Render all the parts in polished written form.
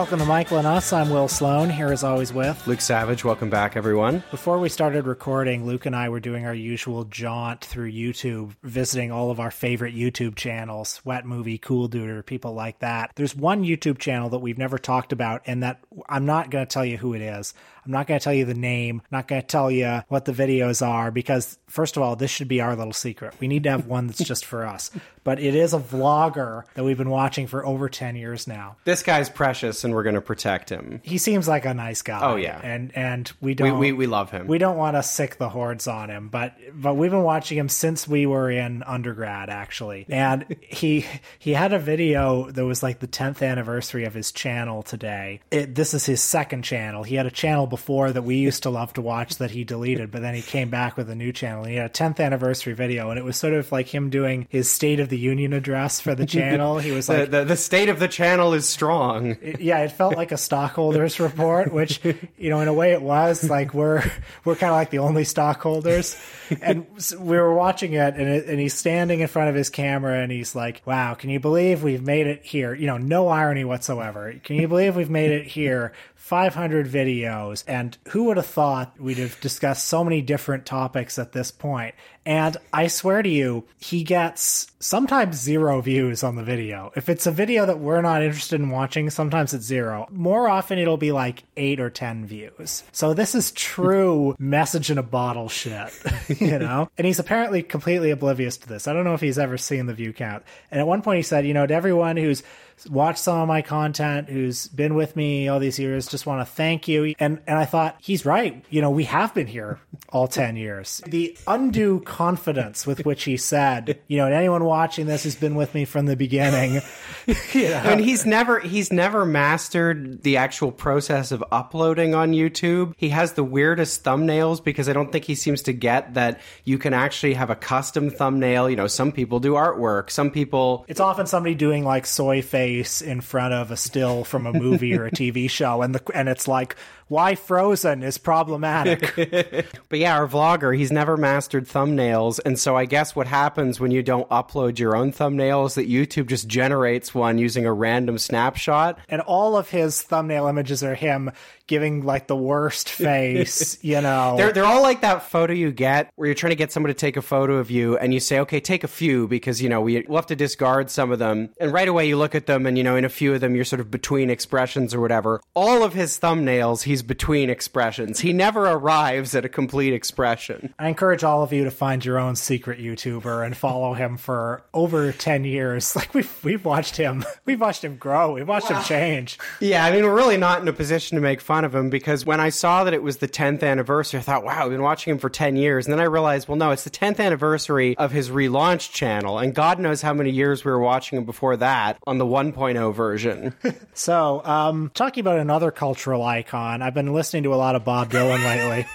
Welcome to Michael and Us. I'm Will Sloan, here as always with Luke Savage. Welcome back, everyone. Before we started recording, Luke and I were doing our usual jaunt through YouTube, visiting all of our favorite YouTube channels, Wet Movie, Cool Duder, people like that. There's one YouTube channel that we've never talked about, and that I'm not going to tell you who it is. I'm not going to tell you the name. I'm not going to tell you what the videos are, because first of all, this should be our little secret. We need to have one that's just for us. But it is a vlogger that we've been watching for over 10 years now. This guy's precious, and we're going to protect him. He seems like a nice guy. Oh, yeah. And we don't... We love him. We don't want to sick the hordes on him, but we've been watching him since we were in undergrad, actually. And he had a video that was like the 10th anniversary of his channel today. This is his second channel. He had a channel before that we used to love to watch that he deleted, but then he came back with a new channel. And he had a 10th anniversary video, and it was sort of like him doing his State of the Union address for the channel. He was like... the state of the channel is strong. It felt like a stockholders report, which, you know, in a way it was. Like, we're kind of like the only stockholders. And we were watching it, and he's standing in front of his camera, and he's like, wow, can you believe we've made it here? You know, no irony whatsoever. Can you believe we've made it here? 500 videos, and who would have thought we'd have discussed so many different topics at this point? And I swear to you, he gets sometimes 0 views on the video. If it's a video that we're not interested in watching, sometimes it's 0. More often, it'll be like 8 or 10 views. So this is true message in a bottle shit, you know? And he's apparently completely oblivious to this. I don't know if he's ever seen the view count. And at one point he said, you know, to everyone who's watched some of my content, who's been with me all these years, just want to thank you. And I thought, he's right. You know, we have been here all 10 years. The undue confidence with which he said, you know, and anyone watching this has been with me from the beginning. You know? And he's never mastered the actual process of uploading on YouTube. He has the weirdest thumbnails, because I don't think he seems to get that you can actually have a custom thumbnail. You know, some people do artwork. Some people... It's often somebody doing like soy face in front of a still from a movie or a TV show, and it's like, why Frozen is problematic. But yeah, our vlogger, he's never mastered thumbnails, and so I guess what happens when you don't upload your own thumbnails, that YouTube just generates one using a random snapshot. And all of his thumbnail images are him giving like the worst face, you know. They're all like that photo you get where you're trying to get someone to take a photo of you, and you say, okay, take a few, because, you know, we'll have to discard some of them. And right away you look at them, and, you know, in a few of them you're sort of between expressions or whatever. All of his thumbnails, he's between expressions. He never arrives at a complete expression. I encourage all of you to find your own secret YouTuber and follow him for over 10 years. Like, we've watched him grow. We've watched him change. Yeah, I mean, we're really not in a position to make fun of him, because when I saw that it was the 10th anniversary, I thought, wow, we've been watching him for 10 years. And then I realized, well, no, it's the 10th anniversary of his relaunch channel. And God knows how many years we were watching him before that on the 1.0 version. So, talking about another cultural icon, I've been listening to a lot of Bob Dylan lately.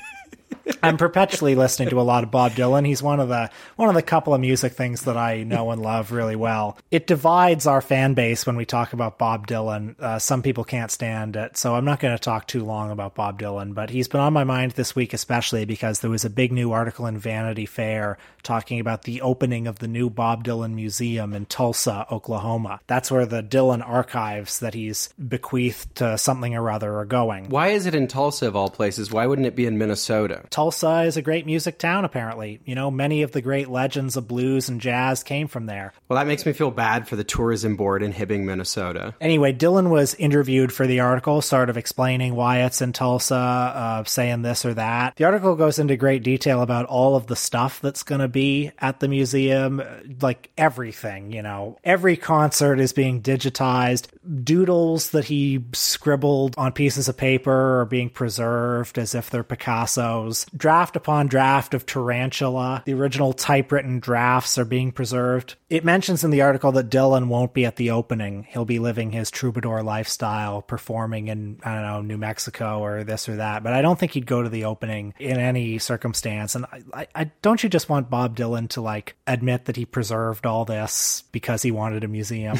I'm perpetually listening to a lot of Bob Dylan. He's one of the couple of music things that I know and love really well. It divides our fan base when we talk about Bob Dylan. Some people can't stand it, so I'm not going to talk too long about Bob Dylan, but he's been on my mind this week, especially because there was a big new article in Vanity Fair talking about the opening of the new Bob Dylan Museum in Tulsa, Oklahoma. That's where the Dylan archives that he's bequeathed to something or other are going. Why is it in Tulsa of all places? Why wouldn't it be in Minnesota? Tulsa is a great music town, apparently. You know, many of the great legends of blues and jazz came from there. Well, that makes me feel bad for the tourism board in Hibbing, Minnesota. Anyway, Dylan was interviewed for the article, sort of explaining why it's in Tulsa, saying this or that. The article goes into great detail about all of the stuff that's going to be at the museum, like everything, you know. Every concert is being digitized. Doodles that he scribbled on pieces of paper are being preserved as if they're Picasso's. Draft upon draft of Tarantula. The original typewritten drafts are being preserved. It mentions in the article that Dylan won't be at the opening. He'll be living his troubadour lifestyle, performing in, I don't know, New Mexico or this or that. But I don't think he'd go to the opening in any circumstance. And I don't you just want Bob Dylan to, like, admit that he preserved all this because he wanted a museum?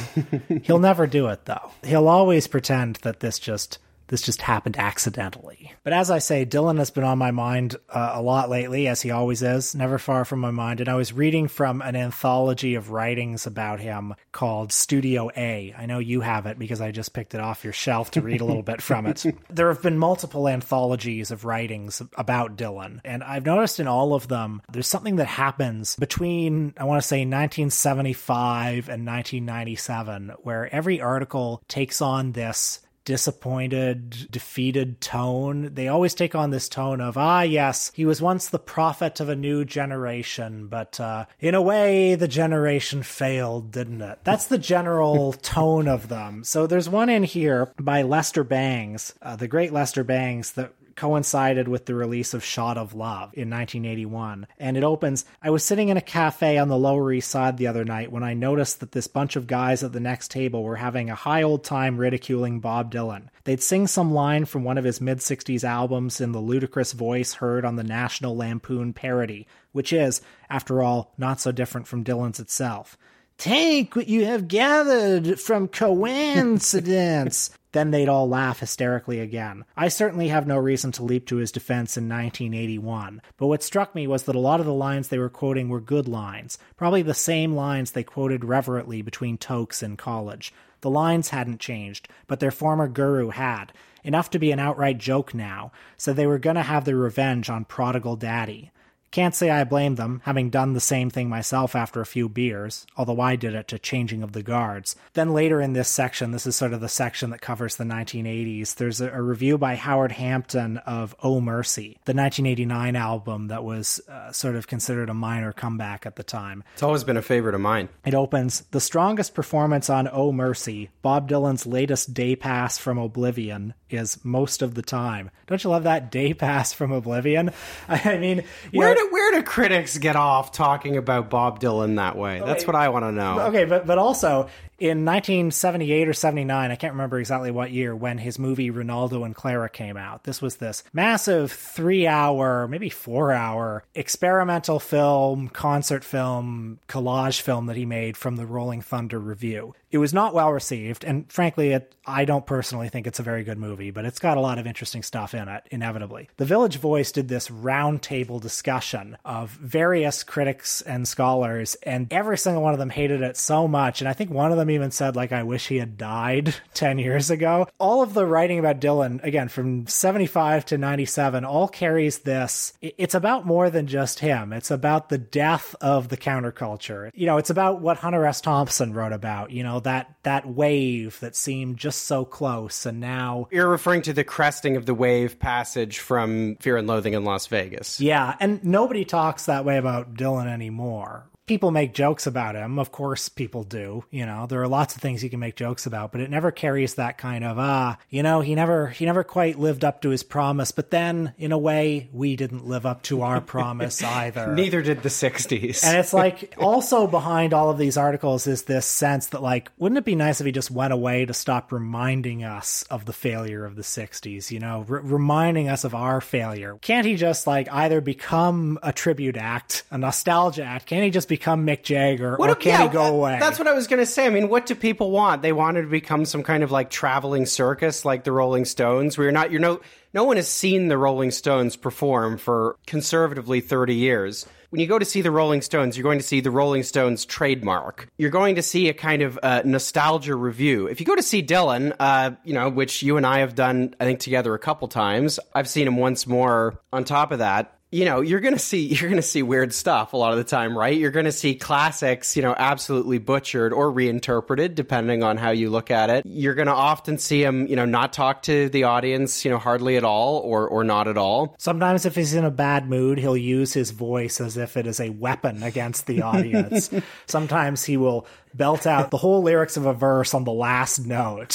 He'll never do it, though. He'll always pretend that this just This just happened accidentally. But as I say, Dylan has been on my mind a lot lately, as he always is, never far from my mind. And I was reading from an anthology of writings about him called Studio A. I know you have it because I just picked it off your shelf to read a little bit from it. There have been multiple anthologies of writings about Dylan. And I've noticed in all of them, there's something that happens between, I want to say, 1975 and 1997, where every article takes on this disappointed, defeated tone. They always take on this tone of, yes, he was once the prophet of a new generation, but in a way, the generation failed, didn't it? That's the general tone of them. So there's one in here by Lester Bangs, the great Lester Bangs, that coincided with the release of Shot of Love in 1981. And it opens, "I was sitting in a cafe on the Lower East Side the other night when I noticed that this bunch of guys at the next table were having a high old time ridiculing Bob Dylan. They'd sing some line from one of his mid-60s albums in the ludicrous voice heard on the National Lampoon parody, which is, after all, not so different from Dylan's itself. 'Take what you have gathered from coincidence.'" Then they'd all laugh hysterically again. I certainly have no reason to leap to his defense in 1981, but what struck me was that a lot of the lines they were quoting were good lines, probably the same lines they quoted reverently between tokes in college. The lines hadn't changed, but their former guru had, enough to be an outright joke now, so they were going to have their revenge on Prodigal Daddy. Can't say I blame them, having done the same thing myself after a few beers, although I did it to Changing of the Guards. Then later in this section, this is sort of the section that covers the 1980s, there's a review by Howard Hampton of O Mercy, the 1989 album that was sort of considered a minor comeback at the time. It's always been a favorite of mine. It opens, "The strongest performance on O Mercy, Bob Dylan's latest day pass from oblivion, is most of the time." Don't you love that, day pass from oblivion? I mean, where do critics get off talking about Bob Dylan that way? Okay. That's what I want to know. Okay, but also in 1978 or 79, I can't remember exactly what year, when his movie Renaldo and Clara came out, this was this massive 3-hour, maybe 4-hour experimental film, concert film, collage film that he made from the Rolling Thunder review. It was not well received, and frankly, I don't personally think it's a very good movie, but it's got a lot of interesting stuff in it, inevitably. The Village Voice did this roundtable discussion of various critics and scholars, and every single one of them hated it so much, and I think one of them even said, like, I wish he had died 10 years ago. All of the writing about Dylan, again, from 75 to 97, all carries this. It's about more than just him. It's about the death of the counterculture. You know, it's about what Hunter S. Thompson wrote about, you know, that wave that seemed just so close, and now... You're referring to the cresting of the wave passage from Fear and Loathing in Las Vegas. Yeah, and nobody talks that way about Dylan anymore. People make jokes about him. Of course people do. You know, there are lots of things you can make jokes about, but it never carries that kind of, you know, he never quite lived up to his promise, but then in a way we didn't live up to our promise either. Neither did the 60s. And it's like, also behind all of these articles is this sense that, like, wouldn't it be nice if he just went away to stop reminding us of the failure of the 60s, you know, reminding us of our failure. Can't he just, like, either become a tribute act, a nostalgia act? Can't he just become Mick Jagger, or can he go away? That's what I was going to say. I mean, what do people want? They wanted to become some kind of, like, traveling circus, like the Rolling Stones. We're not, no one has seen the Rolling Stones perform for conservatively 30 years. When you go to see the Rolling Stones, you're going to see the Rolling Stones trademark. You're going to see a kind of nostalgia review. If you go to see Dylan, you know, which you and I have done, I think, together a couple times. I've seen him once more on top of that. You know, you're going to see weird stuff a lot of the time, right? You're going to see classics, you know, absolutely butchered or reinterpreted, depending on how you look at it. You're going to often see him, you know, not talk to the audience, you know, hardly at all or not at all. Sometimes if he's in a bad mood, he'll use his voice as if it is a weapon against the audience. Sometimes he will belt out the whole lyrics of a verse on the last note.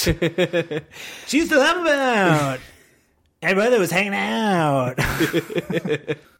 She's the about. my brother was hanging out.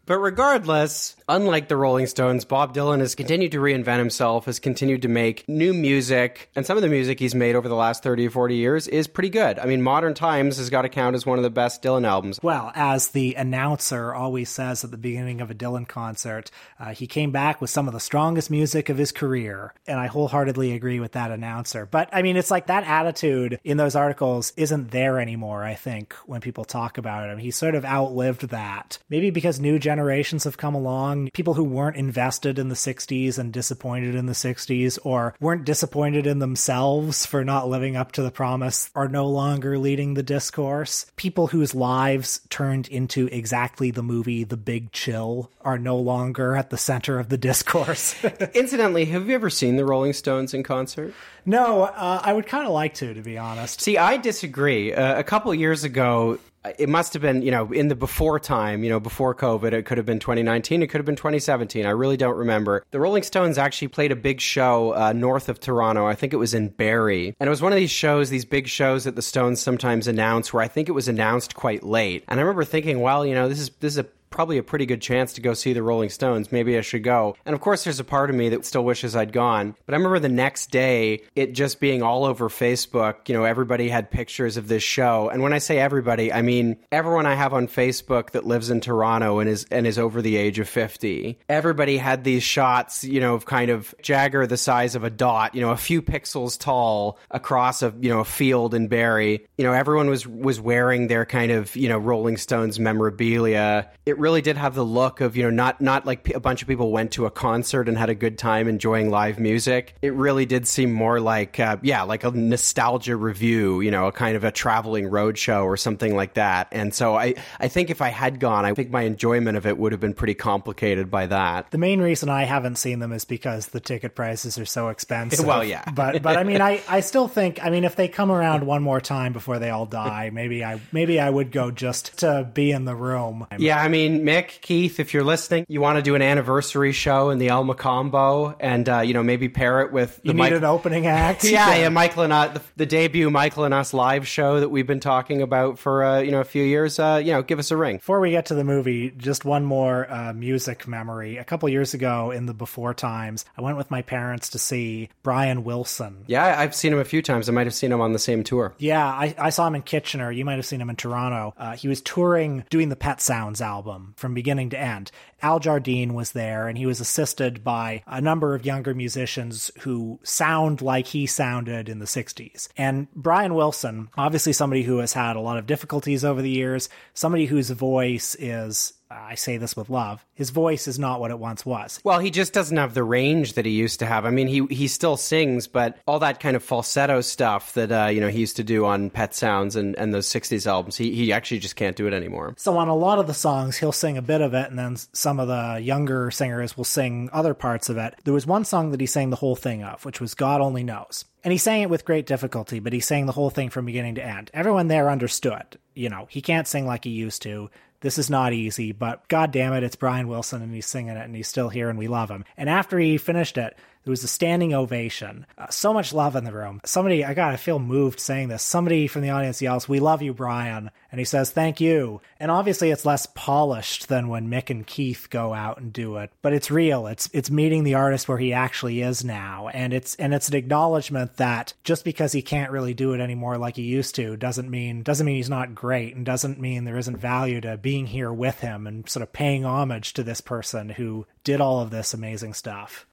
But regardless, unlike the Rolling Stones, Bob Dylan has continued to reinvent himself, has continued to make new music, and some of the music he's made over the last 30 or 40 years is pretty good. I mean, Modern Times has got to count as one of the best Dylan albums. Well, as the announcer always says at the beginning of a Dylan concert, he came back with some of the strongest music of his career, and I wholeheartedly agree with that announcer. But, I mean, it's like that attitude in those articles isn't there anymore, I think, when people talk about him. He sort of outlived that. Maybe because new generations have come along, people who weren't invested in the 60s and disappointed in the 60s, or weren't disappointed in themselves for not living up to the promise, are no longer leading the discourse. People whose lives turned into exactly the movie The Big Chill are no longer at the center of the discourse. Incidentally, have you ever seen the Rolling Stones in concert? No, I would kind of like to be honest. See, I disagree. A couple years ago, it must have been, in the before time, before COVID, it could have been 2019, it could have been 2017. I really don't remember. The Rolling Stones actually played a big show north of Toronto. I think it was in Barrie. And it was one of these shows, these big shows that the Stones sometimes announce, where I think it was announced quite late. And I remember thinking, well, this is probably a pretty good chance to go see the Rolling Stones. Maybe I should go. And of course, there's a part of me that still wishes I'd gone. But I remember the next day, it just being all over Facebook. Everybody had pictures of this show. And when I say everybody, I mean everyone I have on Facebook that lives in Toronto and is over the age of 50. Everybody had these shots, of kind of Jagger the size of a dot, a few pixels tall across a field in Barrie. Everyone was wearing their kind of, Rolling Stones memorabilia. It really did have the look of, not like a bunch of people went to a concert and had a good time enjoying live music. It really did seem more like, like a nostalgia review, a kind of a traveling road show or something like that. And so I think if I had gone, I think my enjoyment of it would have been pretty complicated by that. The main reason I haven't seen them is because the ticket prices are so expensive. Well, yeah. But I mean, I still think, if they come around one more time before they all die, maybe I would go just to be in the room. Yeah, Mick, Keith, if you're listening, you want to do an anniversary show in the El Mocambo and, maybe pair it with... an opening act. yeah, Michael and I, the debut Michael and Us live show that we've been talking about for, a few years, give us a ring. Before we get to the movie, just one more music memory. A couple years ago in the before times, I went with my parents to see Brian Wilson. Yeah, I've seen him a few times. I might have seen him on the same tour. Yeah, I saw him in Kitchener. You might have seen him in Toronto. He was touring, doing the Pet Sounds album. From beginning to end. Al Jardine was there, and he was assisted by a number of younger musicians who sound like he sounded in the 60s. And Brian Wilson, obviously somebody who has had a lot of difficulties over the years, somebody whose voice is... I say this with love, his voice is not what it once was. Well, he just doesn't have the range that he used to have. I mean, he still sings, but all that kind of falsetto stuff that, he used to do on Pet Sounds and those 60s albums, he actually just can't do it anymore. So on a lot of the songs, he'll sing a bit of it, and then some of the younger singers will sing other parts of it. There was one song that he sang the whole thing of, which was God Only Knows. And he sang it with great difficulty, but he sang the whole thing from beginning to end. Everyone there understood, he can't sing like he used to. This is not easy, but God damn it, it's Brian Wilson, and he's singing it, and he's still here, and we love him. And after he finished it, there was a standing ovation. So much love in the room. Somebody, I feel moved saying this. Somebody from the audience yells, "We love you, Brian." And he says, "Thank you." And obviously it's less polished than when Mick and Keith go out and do it, but it's real. It's meeting the artist where he actually is now. And it's an acknowledgement that just because he can't really do it anymore like he used to doesn't mean he's not great, and doesn't mean there isn't value to being here with him and sort of paying homage to this person who did all of this amazing stuff.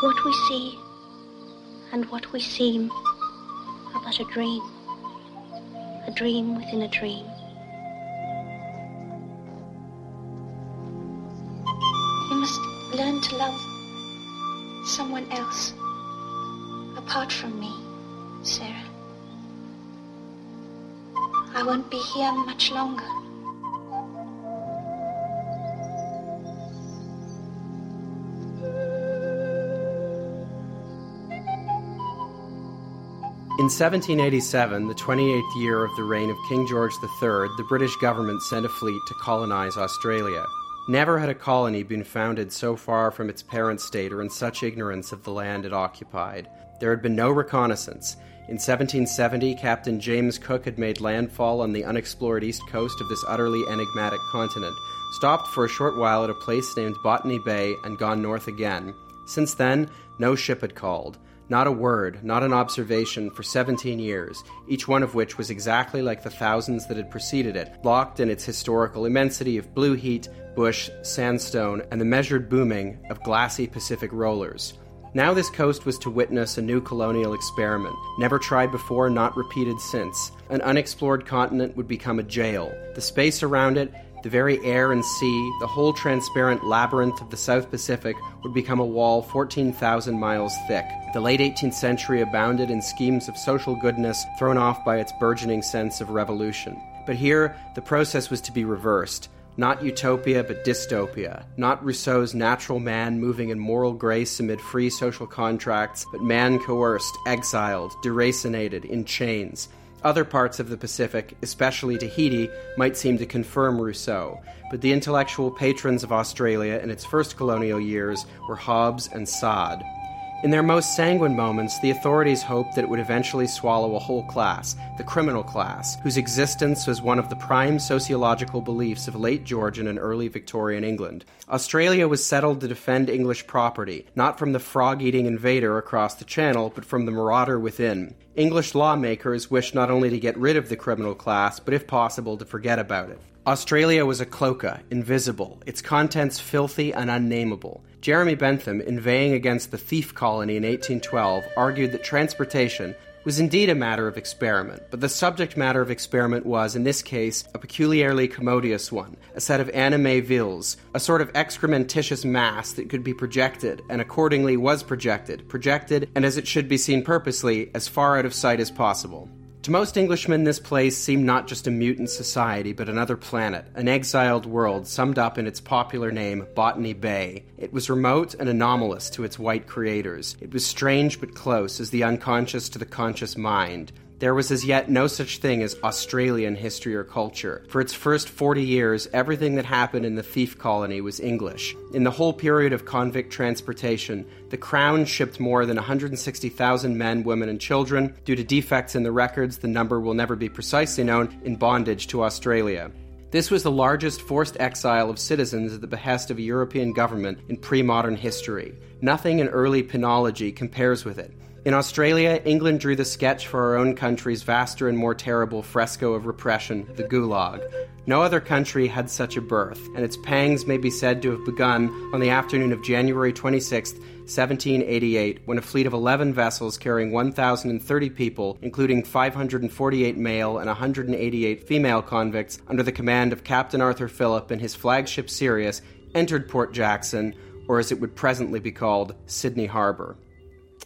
What we see and what we seem are but a dream within a dream. You must learn to love someone else apart from me, Sarah. I won't be here much longer. In 1787, the 28th year of the reign of King George III, the British government sent a fleet to colonize Australia. Never had a colony been founded so far from its parent state or in such ignorance of the land it occupied. There had been no reconnaissance. In 1770, Captain James Cook had made landfall on the unexplored east coast of this utterly enigmatic continent, stopped for a short while at a place named Botany Bay, and gone north again. Since then, no ship had called. Not a word, not an observation, for 17 years, each one of which was exactly like the thousands that had preceded it, locked in its historical immensity of blue heat, bush, sandstone, and the measured booming of glassy Pacific rollers. Now this coast was to witness a new colonial experiment, never tried before, not repeated since. An unexplored continent would become a jail. The space around it, the very air and sea, the whole transparent labyrinth of the South Pacific would become a wall 14,000 miles thick. The late 18th century abounded in schemes of social goodness thrown off by its burgeoning sense of revolution. But here, the process was to be reversed. Not utopia, but dystopia. Not Rousseau's natural man moving in moral grace amid free social contracts, but man coerced, exiled, deracinated, in chains. Other parts of the Pacific, especially Tahiti, might seem to confirm Rousseau, but the intellectual patrons of Australia in its first colonial years were Hobbes and Sade. In their most sanguine moments, the authorities hoped that it would eventually swallow a whole class, the criminal class, whose existence was one of the prime sociological beliefs of late Georgian and early Victorian England. Australia was settled to defend English property, not from the frog-eating invader across the channel, but from the marauder within. English lawmakers wished not only to get rid of the criminal class, but if possible, to forget about it. Australia was a cloaca, invisible, its contents filthy and unnameable. Jeremy Bentham, in inveighing against the thief colony in 1812, argued that transportation was indeed a matter of experiment, but the subject matter of experiment was, in this case, a peculiarly commodious one, a set of anime vils, a sort of excrementitious mass that could be projected, and accordingly was projected, and as it should be seen purposely, as far out of sight as possible. To most Englishmen, this place seemed not just a mutant society, but another planet, an exiled world summed up in its popular name, Botany Bay. It was remote and anomalous to its white creators. It was strange but close, as the unconscious to the conscious mind. There was as yet no such thing as Australian history or culture. For its first 40 years, everything that happened in the thief colony was English. In the whole period of convict transportation, the Crown shipped more than 160,000 men, women, and children. Due to defects in the records, the number will never be precisely known, in bondage to Australia. This was the largest forced exile of citizens at the behest of a European government in pre-modern history. Nothing in early penology compares with it. In Australia, England drew the sketch for our own country's vaster and more terrible fresco of repression, the Gulag. No other country had such a birth, and its pangs may be said to have begun on the afternoon of January 26, 1788, when a fleet of 11 vessels carrying 1,030 people, including 548 male and 188 female convicts, under the command of Captain Arthur Phillip and his flagship Sirius, entered Port Jackson, or as it would presently be called, Sydney Harbour.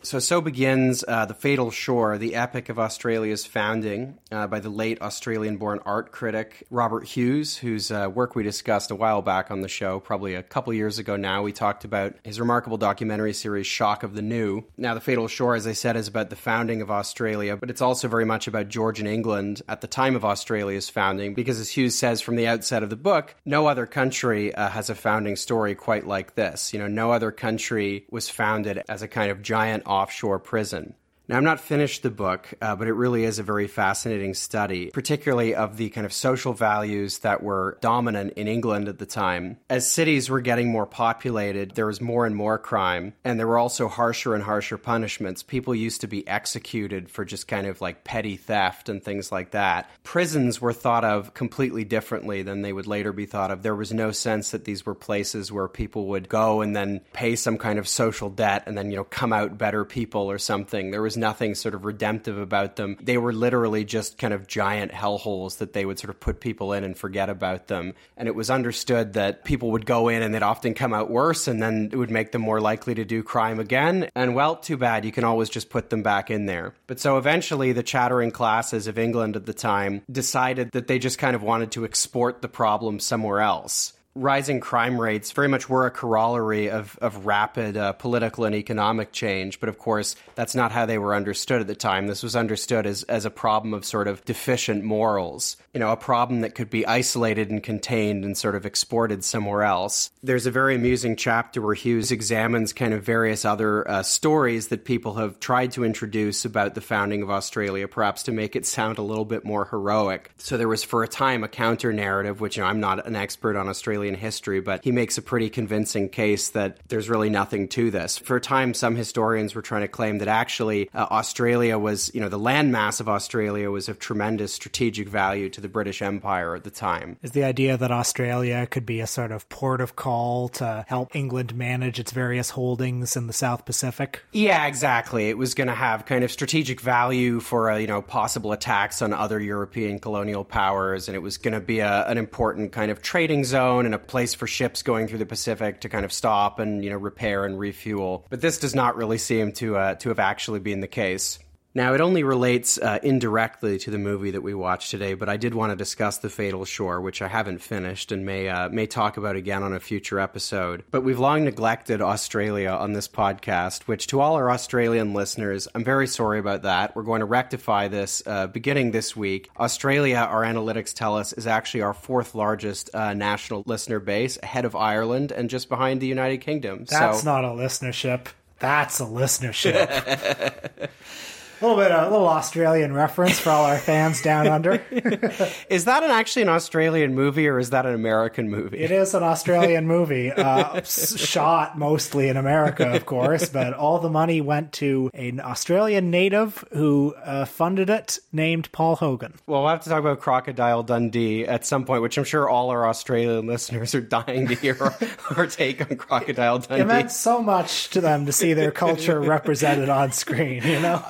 So begins The Fatal Shore, the epic of Australia's founding by the late Australian-born art critic Robert Hughes, whose work we discussed a while back on the show, probably a couple years ago now. We talked about his remarkable documentary series, Shock of the New. Now, The Fatal Shore, as I said, is about the founding of Australia, but it's also very much about Georgian England at the time of Australia's founding, because as Hughes says from the outset of the book, no other country has a founding story quite like this. You know, no other country was founded as a kind of giant offshore prison. Now, I'm not finished the book, but it really is a very fascinating study, particularly of the kind of social values that were dominant in England at the time. As cities were getting more populated, there was more and more crime, and there were also harsher and harsher punishments. People used to be executed for just kind of like petty theft and things like that. Prisons were thought of completely differently than they would later be thought of. There was no sense that these were places where people would go and then pay some kind of social debt and then, you know, come out better people or something. There was nothing sort of redemptive about them. They were literally just kind of giant hellholes that they would sort of put people in and forget about them. And it was understood that people would go in and they'd often come out worse, and then it would make them more likely to do crime again. And well, too bad, you can always just put them back in there. But so eventually the chattering classes of England at the time decided that they just kind of wanted to export the problem somewhere else. rising crime rates very much were a corollary of rapid political and economic change. But of course, that's not how they were understood at the time. This was understood as a problem of sort of deficient morals, you know, a problem that could be isolated and contained and sort of exported somewhere else. There's a very amusing chapter where Hughes examines kind of various other stories that people have tried to introduce about the founding of Australia, perhaps to make it sound a little bit more heroic. So there was for a time a counter-narrative, which, you know, I'm not an expert on Australian history, but he makes a pretty convincing case that there's really nothing to this. For a time, some historians were trying to claim that actually Australia was, you know, the landmass of Australia was of tremendous strategic value to the British Empire at the time. Is the idea that Australia could be a sort of port of call to help England manage its various holdings in the South Pacific? Yeah, exactly. It was going to have kind of strategic value for, you know, possible attacks on other European colonial powers, and it was going to be an important kind of trading zone and a place for ships going through the Pacific to kind of stop and, you know, repair and refuel. But this does not really seem to have actually been the case. Now, it only relates indirectly to the movie that we watched today, but I did want to discuss The Fatal Shore, which I haven't finished and may talk about again on a future episode. But we've long neglected Australia on this podcast, which to all our Australian listeners, I'm very sorry about that. We're going to rectify this beginning this week. Australia, our analytics tell us, is actually our fourth largest national listener base, ahead of Ireland and just behind the United Kingdom. That's not a listenership. That's a listenership. A little Australian reference for all our fans down under. Is that actually an Australian movie, or is that an American movie? It is an Australian movie, shot mostly in America, of course, but all the money went to an Australian native who funded it, named Paul Hogan. Well, we'll have to talk about Crocodile Dundee at some point, which I'm sure all our Australian listeners are dying to hear our take on Crocodile Dundee. It meant so much to them to see their culture represented on screen, you know?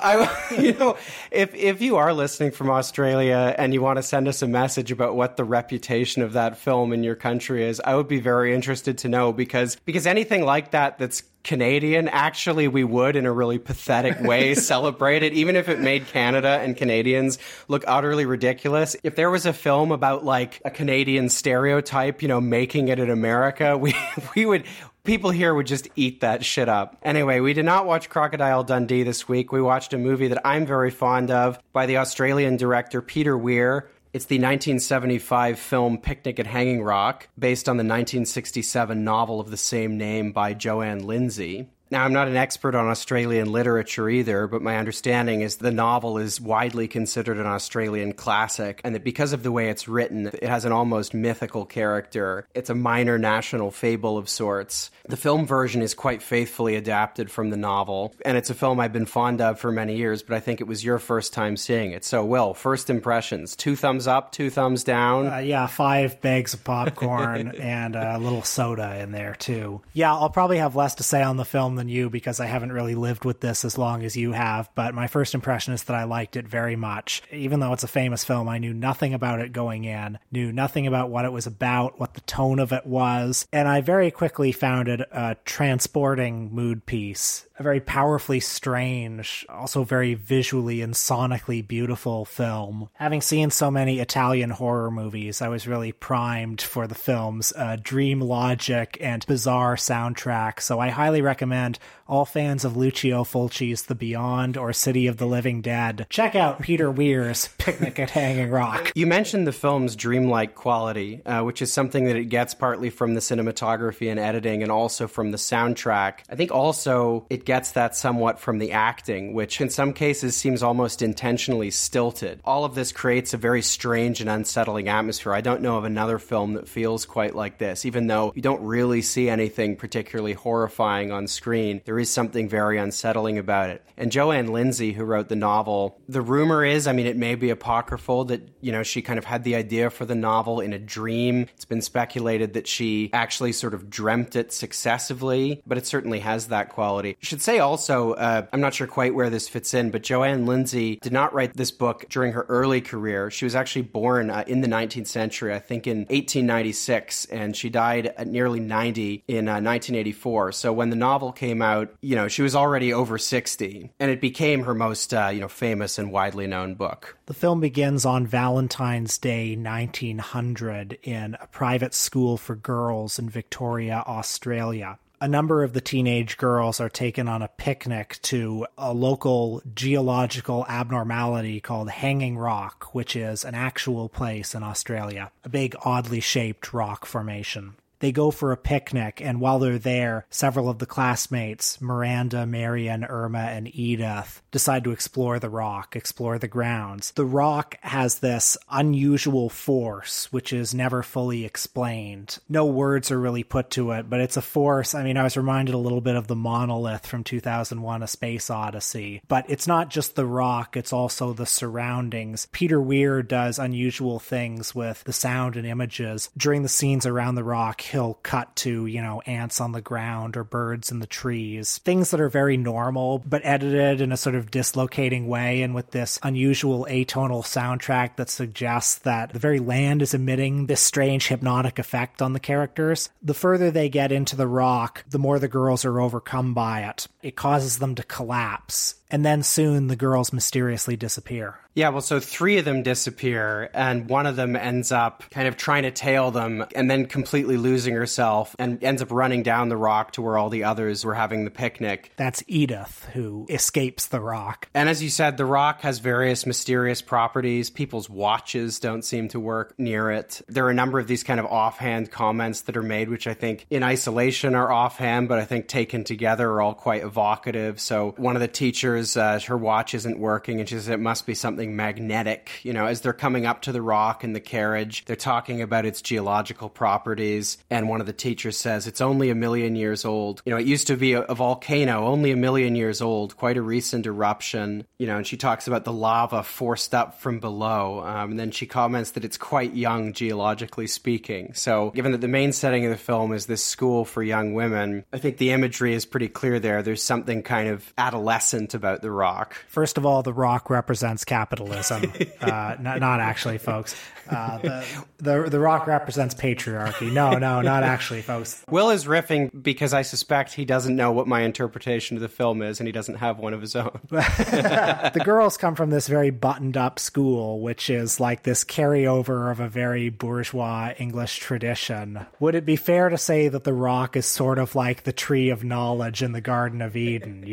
You know, if you are listening from Australia and you want to send us a message about what the reputation of that film in your country is, I would be very interested to know, because anything like that that's Canadian, actually we would in a really pathetic way celebrate it, even if it made Canada and Canadians look utterly ridiculous. If there was a film about like a Canadian stereotype, you know, making it in America, we would... People here would just eat that shit up. Anyway, we did not watch Crocodile Dundee this week. We watched a movie that I'm very fond of by the Australian director Peter Weir. It's the 1975 film Picnic at Hanging Rock, based on the 1967 novel of the same name by Joan Lindsay. Now, I'm not an expert on Australian literature either, but my understanding is the novel is widely considered an Australian classic, and that because of the way it's written, it has an almost mythical character. It's a minor national fable of sorts. The film version is quite faithfully adapted from the novel, and it's a film I've been fond of for many years, but I think it was your first time seeing it. So, Will, first impressions. 2 thumbs up, 2 thumbs down? 5 bags of popcorn and a little soda in there, too. Yeah, I'll probably have less to say on the film than you, because I haven't really lived with this as long as you have, but my first impression is that I liked it very much. Even though it's a famous film, I knew nothing about it going in, knew nothing about what it was about, what the tone of it was, and I very quickly found it a transporting mood piece. A very powerfully strange, also very visually and sonically beautiful film. Having seen so many Italian horror movies, I was really primed for the film's dream logic and bizarre soundtrack, so I highly recommend all fans of Lucio Fulci's The Beyond or City of the Living Dead, check out Peter Weir's Picnic at Hanging Rock. You mentioned the film's dreamlike quality, which is something that it gets partly from the cinematography and editing and also from the soundtrack. I think also it gets that somewhat from the acting, which in some cases seems almost intentionally stilted. All of this creates a very strange and unsettling atmosphere. I don't know of another film that feels quite like this, even though you don't really see anything particularly horrifying on screen. There is something very unsettling about it. And Joan Lindsay, who wrote the novel, the rumor is, I mean, it may be apocryphal, that, you know, she kind of had the idea for the novel in a dream. It's been speculated that she actually sort of dreamt it successively, but it certainly has that quality. I should say also, I'm not sure quite where this fits in, but Joan Lindsay did not write this book during her early career. She was actually born in the 19th century, I think in 1896, and she died at nearly 90 in 1984. So when the novel came out, about, you know, she was already over 60, and it became her most, famous and widely known book. The film begins on Valentine's Day, 1900, in a private school for girls in Victoria, Australia. A number of the teenage girls are taken on a picnic to a local geological abnormality called Hanging Rock, which is an actual place in Australia, a big oddly shaped rock formation. They go for a picnic, and while they're there, several of the classmates, Miranda, Marion, Irma, and Edith, decide to explore the rock, explore the grounds. The rock has this unusual force, which is never fully explained. No words are really put to it, but it's a force. I mean, I was reminded a little bit of the monolith from 2001, A Space Odyssey. But it's not just the rock, it's also the surroundings. Peter Weir does unusual things with the sound and images. During the scenes around the rock, he'll cut to, ants on the ground or birds in the trees, things that are very normal, but edited in a sort of dislocating way, and with this unusual atonal soundtrack that suggests that the very land is emitting this strange hypnotic effect on the characters. The further they get into the rock, the more the girls are overcome by it. It causes them to collapse. And then soon the girls mysteriously disappear. Yeah, well, so three of them disappear, and one of them ends up kind of trying to tail them and then completely losing herself and ends up running down the rock to where all the others were having the picnic. That's Edith, who escapes the rock. And as you said, the rock has various mysterious properties. People's watches don't seem to work near it. There are a number of these kind of offhand comments that are made, which I think in isolation are offhand, but I think taken together are all quite evocative. So one of the teachers, her watch isn't working, and she says it must be something magnetic. As they're coming up to the rock in the carriage, they're talking about its geological properties, and one of the teachers says it's only 1 million years old. It used to be a volcano, only 1 million years old, quite a recent eruption. And she talks about the lava forced up from below, and then she comments that it's quite young, geologically speaking. So given that the main setting of the film is this school for young women, I think the imagery is pretty clear there. There's something kind of adolescent about the rock. First of all, the rock represents capitalism. Not actually, folks. The rock represents patriarchy. No, not actually, folks. Will is riffing because I suspect he doesn't know what my interpretation of the film is, and he doesn't have one of his own. The girls come from this very buttoned-up school, which is like this carryover of a very bourgeois English tradition. Would it be fair to say that the rock is sort of like the tree of knowledge in the Garden of Eden?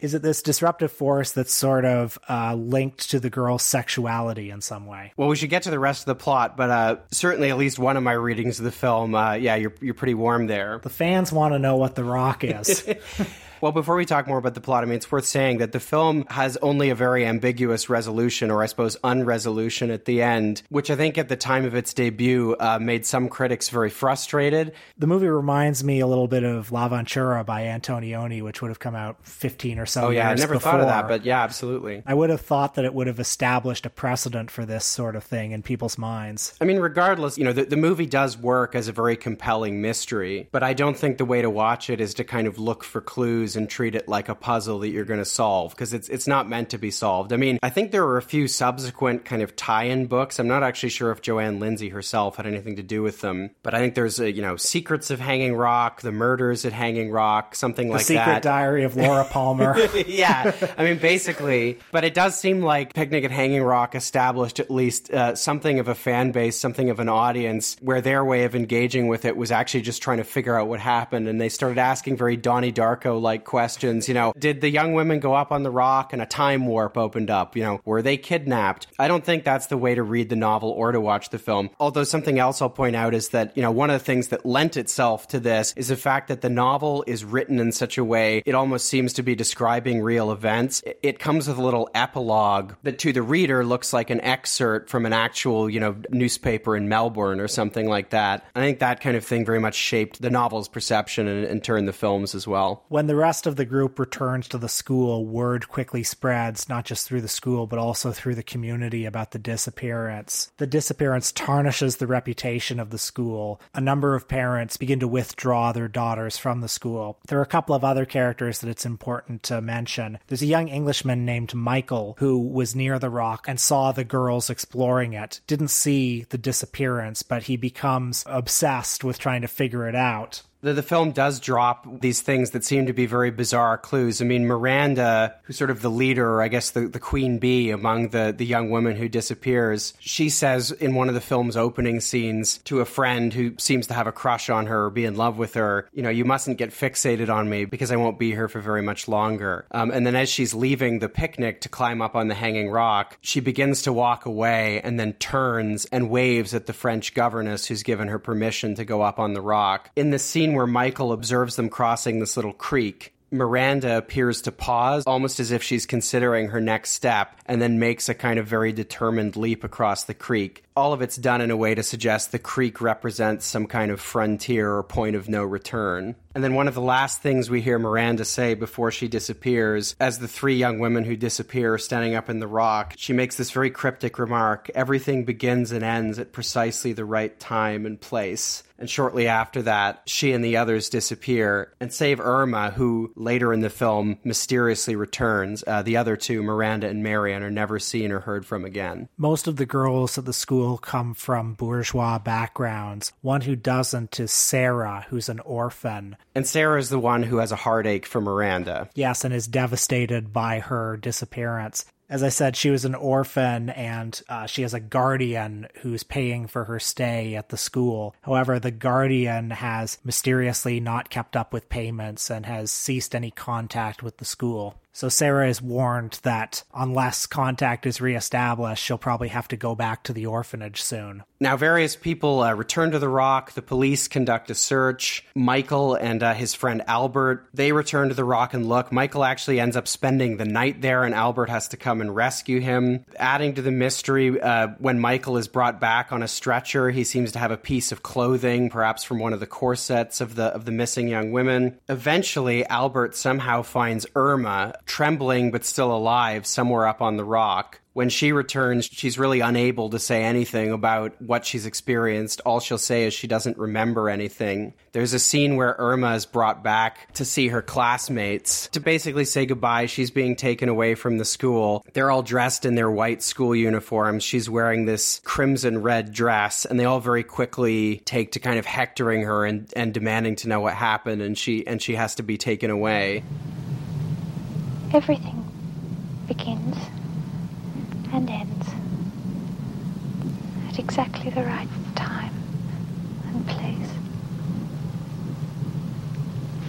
Is it this disruptive force that's sort of linked to the girl's sexuality in some way? Well, we should get to the rest of the plot, but certainly at least one of my readings of the film, you're pretty warm there. The fans want to know what the rock is. Well, before we talk more about the plot, it's worth saying that the film has only a very ambiguous resolution, or I suppose unresolution at the end, which I think at the time of its debut made some critics very frustrated. The movie reminds me a little bit of La Ventura by Antonioni, which would have come out 15 or so years before. Oh yeah, I never thought of that, but yeah, absolutely. I would have thought that it would have established a precedent for this sort of thing in people's minds. Regardless, the movie does work as a very compelling mystery, but I don't think the way to watch it is to kind of look for clues and treat it like a puzzle that you're going to solve, because it's not meant to be solved. I think there were a few subsequent kind of tie-in books. I'm not actually sure if Joan Lindsay herself had anything to do with them, but I think there's Secrets of Hanging Rock, The Murders at Hanging Rock, something like that. The Secret Diary of Laura Palmer. Yeah, basically. But it does seem like Picnic at Hanging Rock established at least something of a fan base, something of an audience, where their way of engaging with it was actually just trying to figure out what happened, and they started asking very Donnie Darko-like questions. Did the young women go up on the rock and a time warp opened up? Were they kidnapped? I don't think that's the way to read the novel or to watch the film. Although something else I'll point out is that, one of the things that lent itself to this is the fact that the novel is written in such a way it almost seems to be describing real events. It comes with a little epilogue that to the reader looks like an excerpt from an actual, newspaper in Melbourne or something like that. I think that kind of thing very much shaped the novel's perception and turned the film's as well. When the rest of the group returns to the school, word quickly spreads, not just through the school, but also through the community about the disappearance. The disappearance tarnishes the reputation of the school. A number of parents begin to withdraw their daughters from the school. There are a couple of other characters that it's important to mention. There's a young Englishman named Michael who was near the rock and saw the girls exploring it. Didn't see the disappearance, but he becomes obsessed with trying to figure it out. The film does drop these things that seem to be very bizarre clues. I mean, Miranda, who's sort of the leader, or I guess the queen bee among the young woman who disappears, she says in one of the film's opening scenes to a friend who seems to have a crush on her or be in love with her, you know, you mustn't get fixated on me because I won't be here for very much longer. And then as she's leaving the picnic to climb up on the hanging rock, she begins to walk away and then turns and waves at the French governess who's given her permission to go up on the rock. In the scene where Michael observes them crossing this little creek, Miranda appears to pause, almost as if she's considering her next step, and then makes a kind of very determined leap across the creek. All of it's done in a way to suggest the creek represents some kind of frontier or point of no return. And then one of the last things we hear Miranda say before she disappears, as the three young women who disappear are standing up in the rock, she makes this very cryptic remark, "Everything begins and ends at precisely the right time and place." And shortly after that, she and the others disappear, and save Irma, who later in the film mysteriously returns, the other two, Miranda and Marian, are never seen or heard from again. Most of the girls at the school come from bourgeois backgrounds. One who doesn't is Sarah, who's an orphan. And Sarah is the one who has a heartache for Miranda. Yes, and is devastated by her disappearance. As I said, she was an orphan, and she has a guardian who's paying for her stay at the school. However, the guardian has mysteriously not kept up with payments and has ceased any contact with the school. So Sarah is warned that unless contact is reestablished, she'll probably have to go back to the orphanage soon. Now, various people return to the rock. The police conduct a search. Michael and his friend Albert, they return to the rock and look. Michael actually ends up spending the night there, and Albert has to come and rescue him. Adding to the mystery, when Michael is brought back on a stretcher, he seems to have a piece of clothing, perhaps from one of the corsets of the missing young women. Eventually, Albert somehow finds Irma, trembling but still alive, somewhere up on the rock. When she returns, she's really unable to say anything about what she's experienced. All she'll say is she doesn't remember anything. There's a scene where Irma is brought back to see her classmates, to basically say goodbye. She's being taken away from the school. They're all dressed in their white school uniforms. She's wearing this crimson red dress, and they all very quickly take to kind of hectoring her and demanding to know what happened, and she has to be taken away. Everything begins and ends at exactly the right time and place.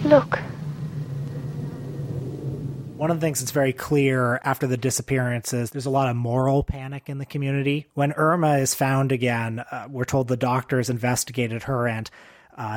Look. One of the things that's very clear after the disappearances, there's a lot of moral panic in the community. When Irma is found again, we're told the doctors investigated her and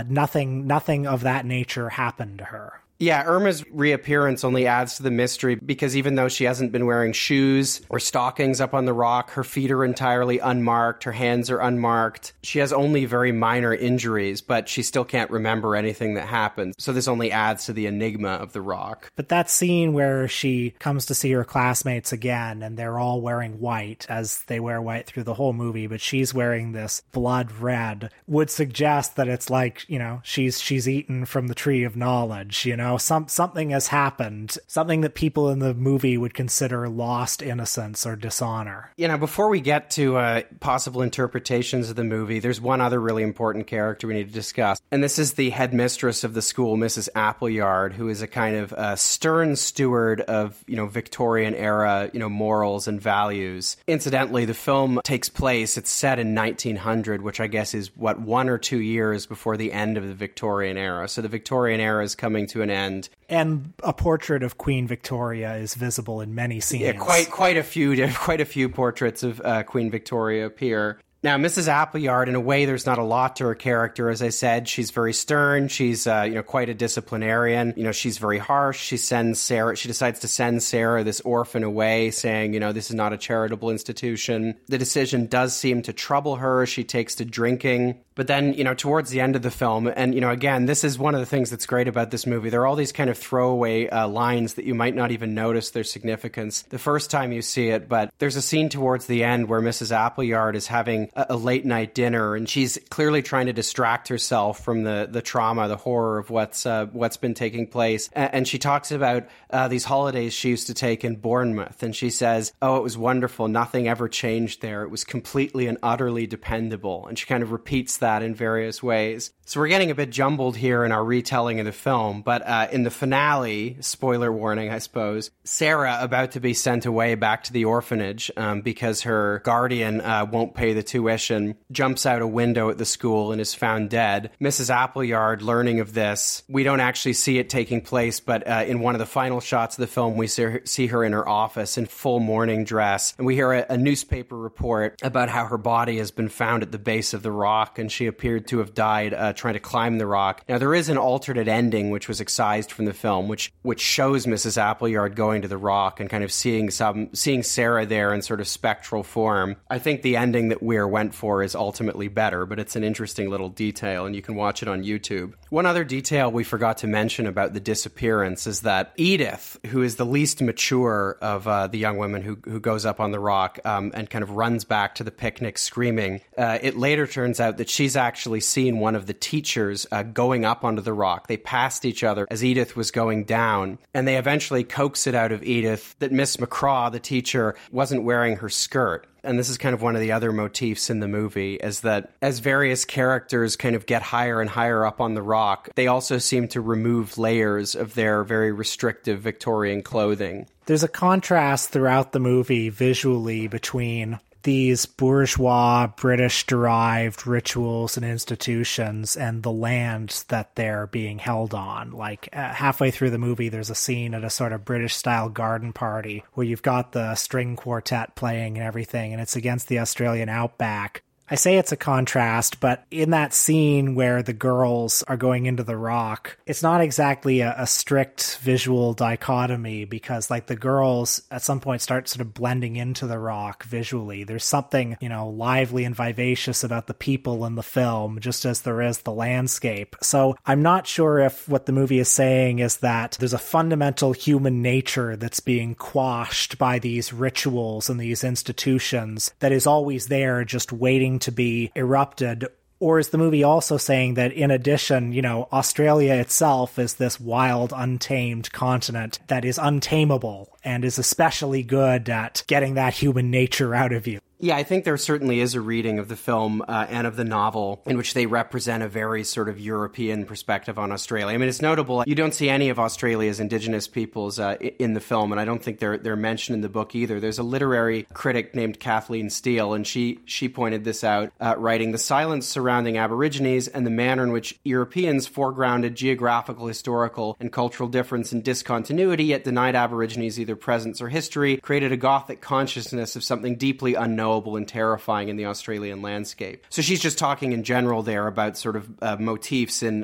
nothing of that nature happened to her. Yeah, Irma's reappearance only adds to the mystery, because even though she hasn't been wearing shoes or stockings up on the rock, her feet are entirely unmarked, her hands are unmarked. She has only very minor injuries, but she still can't remember anything that happened. So this only adds to the enigma of the rock. But that scene where she comes to see her classmates again, and they're all wearing white, as they wear white through the whole movie, but she's wearing this blood red, would suggest that it's like, you know, she's eaten from the tree of knowledge, you know? Something has happened, something that people in the movie would consider lost innocence or dishonor. You know, before we get to possible interpretations of the movie, there's one other really important character we need to discuss. And this is the headmistress of the school, Mrs. Appleyard, who is a kind of stern steward of, you know, Victorian era, you know, morals and values. Incidentally, the film takes place, it's set in 1900, which I guess is, 1 or 2 years before the end of the Victorian era. So the Victorian era is coming to an end. And a portrait of Queen Victoria is visible in many scenes. Yeah, quite a few portraits of Queen Victoria appear. Now, Mrs. Appleyard, in a way, there's not a lot to her character. As I said, she's very stern. She's, quite a disciplinarian. You know, she's very harsh. She decides to send Sarah, this orphan, away, saying, you know, this is not a charitable institution. The decision does seem to trouble her. She takes to drinking. But then, you know, towards the end of the film, and, you know, again, this is one of the things that's great about this movie. There are all these kind of throwaway lines that you might not even notice their significance the first time you see it. But there's a scene towards the end where Mrs. Appleyard is having a late night dinner, and she's clearly trying to distract herself from the trauma, the horror of what's been taking place. And she talks about these holidays she used to take in Bournemouth, and she says, "Oh, it was wonderful. Nothing ever changed there. It was completely and utterly dependable." And she kind of repeats that in various ways. So we're getting a bit jumbled here in our retelling of the film, but in the finale, spoiler warning, I suppose, Sarah, about to be sent away back to the orphanage because her guardian won't pay the tuition, jumps out a window at the school and is found dead. Mrs. Appleyard, learning of this, we don't actually see it taking place, but in one of the final shots of the film, we see her in her office in full mourning dress, and we hear a newspaper report about how her body has been found at the base of the rock, and she appeared to have died trying to climb the rock. Now, there is an alternate ending, which was excised from the film, which shows Mrs. Appleyard going to the rock and kind of seeing Sarah there in sort of spectral form. I think the ending that Weir went for is ultimately better, but it's an interesting little detail, and you can watch it on YouTube. One other detail we forgot to mention about the disappearance is that Edith, who is the least mature of the young women who goes up on the rock and kind of runs back to the picnic screaming, it later turns out that she's actually seen one of the teachers going up onto the rock. They passed each other as Edith was going down, and they eventually coax it out of Edith that Miss McCraw, the teacher, wasn't wearing her skirt. And this is kind of one of the other motifs in the movie, is that as various characters kind of get higher and higher up on the rock, they also seem to remove layers of their very restrictive Victorian clothing. There's a contrast throughout the movie visually between these bourgeois British-derived rituals and institutions and the land that they're being held on. Like halfway through the movie, there's a scene at a sort of British-style garden party where you've got the string quartet playing and everything, and it's against the Australian outback. I say it's a contrast, but in that scene where the girls are going into the rock, it's not exactly a strict visual dichotomy, because like the girls at some point start sort of blending into the rock visually. There's something, you know, lively and vivacious about the people in the film, just as there is the landscape. So I'm not sure if what the movie is saying is that there's a fundamental human nature that's being quashed by these rituals and these institutions that is always there, just waiting to be erupted. Or is the movie also saying that in addition, you know, Australia itself is this wild, untamed continent that is untamable and is especially good at getting that human nature out of you? Yeah, I think there certainly is a reading of the film and of the novel in which they represent a very sort of European perspective on Australia. I mean, it's notable. You don't see any of Australia's indigenous peoples in the film, and I don't think they're mentioned in the book either. There's a literary critic named Kathleen Steele, and she pointed this out, writing, "The silence surrounding Aborigines and the manner in which Europeans foregrounded geographical, historical, and cultural difference and discontinuity, yet denied Aborigines either presence or history, created a Gothic consciousness of something deeply unknown and terrifying in the Australian landscape." So she's just talking in general there about sort of motifs in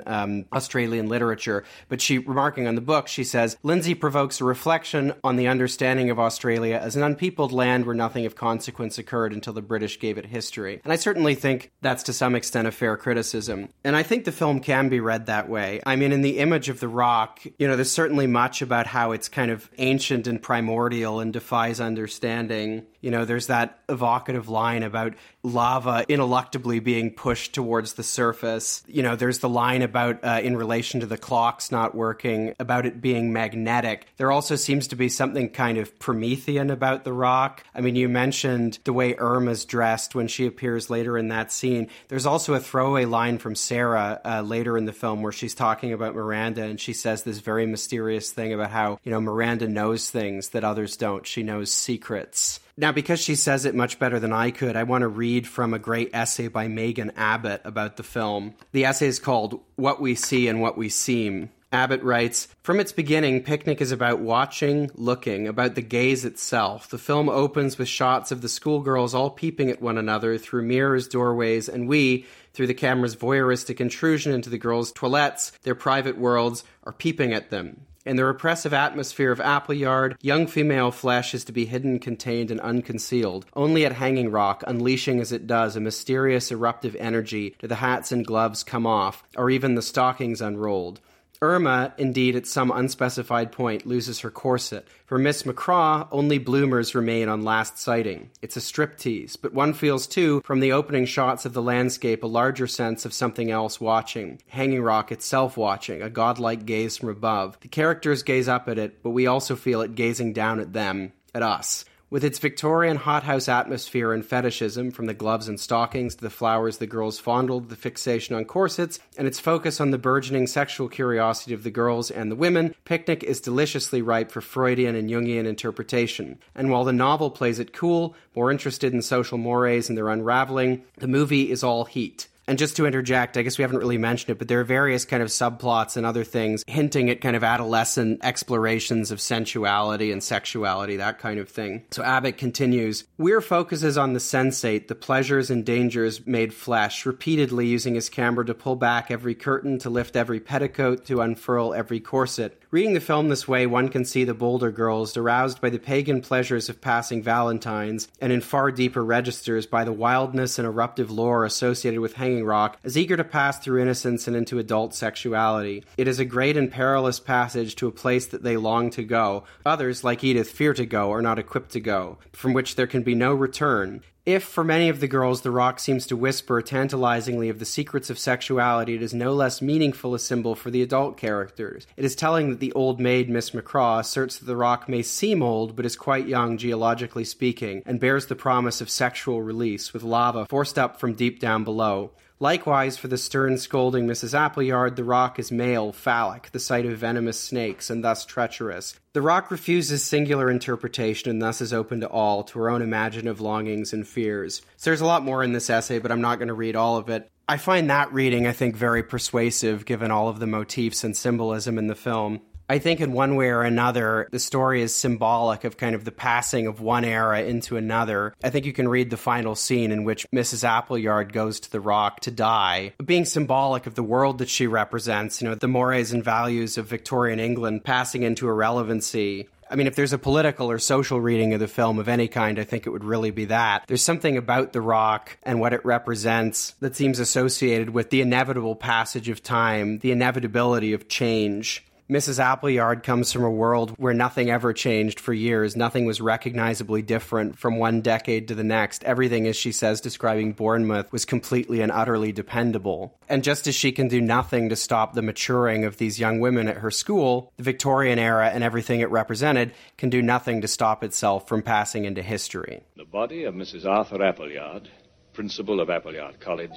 Australian literature. But she, remarking on the book, she says, "Lindsay provokes a reflection on the understanding of Australia as an unpeopled land where nothing of consequence occurred until the British gave it history." And I certainly think that's to some extent a fair criticism. And I think the film can be read that way. I mean, in the image of the rock, you know, there's certainly much about how it's kind of ancient and primordial and defies understanding. You know, there's that evocative line about lava ineluctably being pushed towards the surface. You know, there's the line about, in relation to the clocks not working, about it being magnetic. There also seems to be something kind of Promethean about the rock. I mean, you mentioned the way Irma's dressed when she appears later in that scene. There's also a throwaway line from Sarah later in the film where she's talking about Miranda, and she says this very mysterious thing about how, you know, Miranda knows things that others don't. She knows secrets. Now, because she says it much better than I could, I want to read from a great essay by Megan Abbott about the film. The essay is called "What We See and What We Seem." Abbott writes, "From its beginning, Picnic is about watching, looking, about the gaze itself. The film opens with shots of the schoolgirls all peeping at one another through mirrors, doorways, and we, through the camera's voyeuristic intrusion into the girls' toilettes, their private worlds, are peeping at them. In the repressive atmosphere of Appleyard, young female flesh is to be hidden, contained, and unconcealed, only at Hanging Rock, unleashing as it does a mysterious eruptive energy, do the hats and gloves come off, or even the stockings unrolled. Irma, indeed, at some unspecified point, loses her corset. For Miss McCraw, only bloomers remain on last sighting. It's a striptease, but one feels, too, from the opening shots of the landscape, a larger sense of something else watching. Hanging Rock itself watching, a godlike gaze from above. The characters gaze up at it, but we also feel it gazing down at them, at us. With its Victorian hothouse atmosphere and fetishism, from the gloves and stockings to the flowers the girls fondled, the fixation on corsets, and its focus on the burgeoning sexual curiosity of the girls and the women, Picnic is deliciously ripe for Freudian and Jungian interpretation. And while the novel plays it cool, more interested in social mores and their unraveling, the movie is all heat. And just to interject, I guess we haven't really mentioned it, but there are various kind of subplots and other things hinting at kind of adolescent explorations of sensuality and sexuality, that kind of thing. So Abbott continues, Weir focuses on the sensate, the pleasures and dangers made flesh, repeatedly using his camera to pull back every curtain, to lift every petticoat, to unfurl every corset. Reading the film this way, one can see the Boulder girls, aroused by the pagan pleasures of passing Valentines, and in far deeper registers by the wildness and eruptive lore associated with Hanging Rock, as eager to pass through innocence and into adult sexuality. It is a great and perilous passage to a place that they long to go. Others, like Edith, fear to go, are not equipped to go, from which there can be no return. If, for many of the girls, the rock seems to whisper tantalizingly of the secrets of sexuality, it is no less meaningful a symbol for the adult characters. It is telling that the old maid, Miss McCraw, asserts that the rock may seem old, but is quite young, geologically speaking, and bears the promise of sexual release, with lava forced up from deep down below. Likewise, for the stern, scolding Mrs. Appleyard, the rock is male, phallic, the sight of venomous snakes, and thus treacherous. The rock refuses singular interpretation and thus is open to all, to her own imaginative longings and fears. So there's a lot more in this essay, but I'm not going to read all of it. I find that reading, I think, very persuasive, given all of the motifs and symbolism in the film. I think in one way or another, the story is symbolic of kind of the passing of one era into another. I think you can read the final scene in which Mrs. Appleyard goes to the rock to die, being symbolic of the world that she represents, you know, the mores and values of Victorian England passing into irrelevancy. I mean, if there's a political or social reading of the film of any kind, I think it would really be that. There's something about the rock and what it represents that seems associated with the inevitable passage of time, the inevitability of change. Mrs. Appleyard comes from a world where nothing ever changed for years. Nothing was recognizably different from one decade to the next. Everything, as she says, describing Bournemouth, was completely and utterly dependable. And just as she can do nothing to stop the maturing of these young women at her school, the Victorian era and everything it represented can do nothing to stop itself from passing into history. The body of Mrs. Arthur Appleyard, principal of Appleyard College,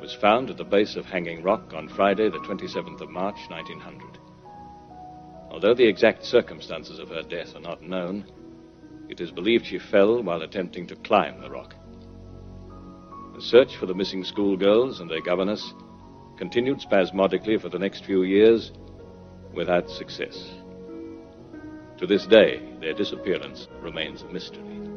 was found at the base of Hanging Rock on Friday, the 27th of March, 1900. Although the exact circumstances of her death are not known, it is believed she fell while attempting to climb the rock. The search for the missing schoolgirls and their governess continued spasmodically for the next few years without success. To this day, their disappearance remains a mystery.